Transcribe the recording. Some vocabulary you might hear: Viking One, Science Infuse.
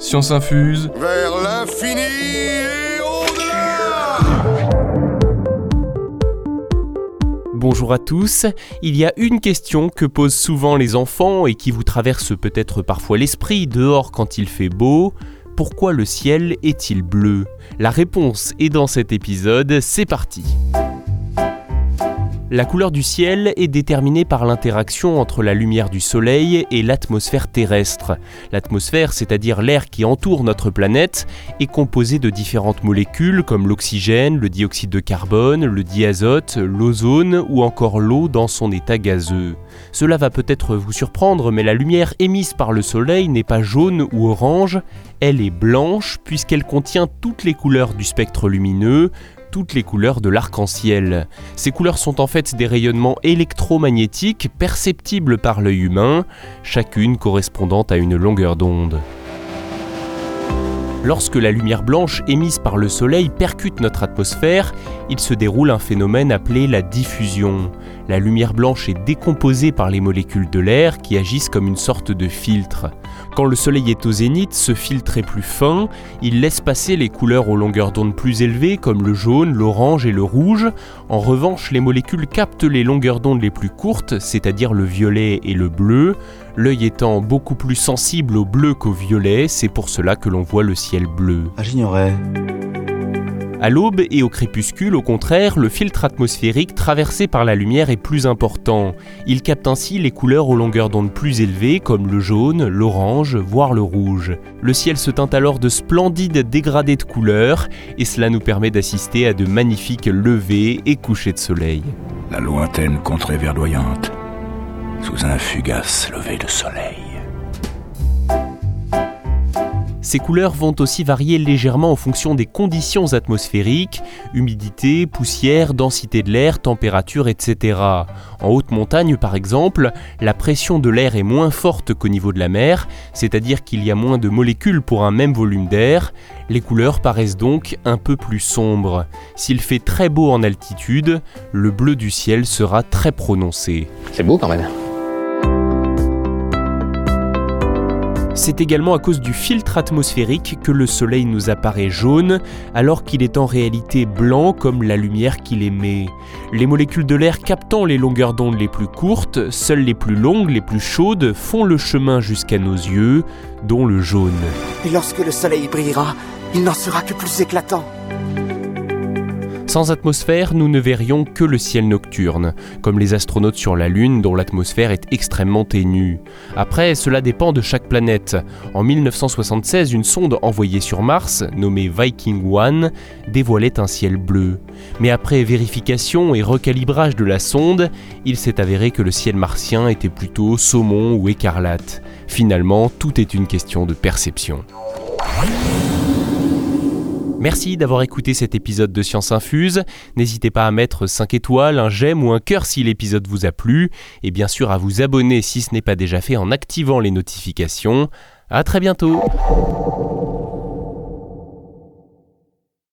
Science Infuse. Vers l'infini et au-delà. Bonjour à tous, il y a une question que posent souvent les enfants et qui vous traverse peut-être parfois l'esprit dehors quand il fait beau. Pourquoi le ciel est-il bleu? La réponse est dans cet épisode, c'est parti. La couleur du ciel est déterminée par l'interaction entre la lumière du soleil et l'atmosphère terrestre. L'atmosphère, c'est-à-dire l'air qui entoure notre planète, est composée de différentes molécules comme l'oxygène, le dioxyde de carbone, le diazote, l'ozone ou encore l'eau dans son état gazeux. Cela va peut-être vous surprendre, mais la lumière émise par le soleil n'est pas jaune ou orange, elle est blanche puisqu'elle contient toutes les couleurs du spectre lumineux, toutes les couleurs de l'arc-en-ciel. Ces couleurs sont en fait des rayonnements électromagnétiques perceptibles par l'œil humain, chacune correspondant à une longueur d'onde. Lorsque la lumière blanche émise par le soleil percute notre atmosphère, il se déroule un phénomène appelé la diffusion. La lumière blanche est décomposée par les molécules de l'air qui agissent comme une sorte de filtre. Quand le soleil est au zénith, ce filtre est plus fin, il laisse passer les couleurs aux longueurs d'onde plus élevées comme le jaune, l'orange et le rouge. En revanche, les molécules captent les longueurs d'onde les plus courtes, c'est-à-dire le violet et le bleu. L'œil étant beaucoup plus sensible au bleu qu'au violet, c'est pour cela que l'on voit le ciel bleu. Ah, j'ignorais. À l'aube et au crépuscule, au contraire, le filtre atmosphérique traversé par la lumière est plus important. Il capte ainsi les couleurs aux longueurs d'onde plus élevées, comme le jaune, l'orange, voire le rouge. Le ciel se teint alors de splendides dégradés de couleurs, et cela nous permet d'assister à de magnifiques levées et couchers de soleil. La lointaine contrée verdoyante, sous un fugace lever de soleil. Ces couleurs vont aussi varier légèrement en fonction des conditions atmosphériques, humidité, poussière, densité de l'air, température, etc. En haute montagne, par exemple, la pression de l'air est moins forte qu'au niveau de la mer, c'est-à-dire qu'il y a moins de molécules pour un même volume d'air. Les couleurs paraissent donc un peu plus sombres. S'il fait très beau en altitude, le bleu du ciel sera très prononcé. C'est beau quand même. C'est également à cause du filtre atmosphérique que le soleil nous apparaît jaune, alors qu'il est en réalité blanc comme la lumière qu'il émet. Les molécules de l'air captant les longueurs d'onde les plus courtes, seules les plus longues, les plus chaudes, font le chemin jusqu'à nos yeux, dont le jaune. Et lorsque le soleil brillera, il n'en sera que plus éclatant. Sans atmosphère, nous ne verrions que le ciel nocturne, comme les astronautes sur la Lune dont l'atmosphère est extrêmement ténue. Après, cela dépend de chaque planète. En 1976, une sonde envoyée sur Mars, nommée Viking One, dévoilait un ciel bleu. Mais après vérification et recalibrage de la sonde, il s'est avéré que le ciel martien était plutôt saumon ou écarlate. Finalement, tout est une question de perception. Merci d'avoir écouté cet épisode de Science Infuse. N'hésitez pas à mettre 5 étoiles, un j'aime ou un cœur si l'épisode vous a plu. Et bien sûr à vous abonner si ce n'est pas déjà fait en activant les notifications. À très bientôt.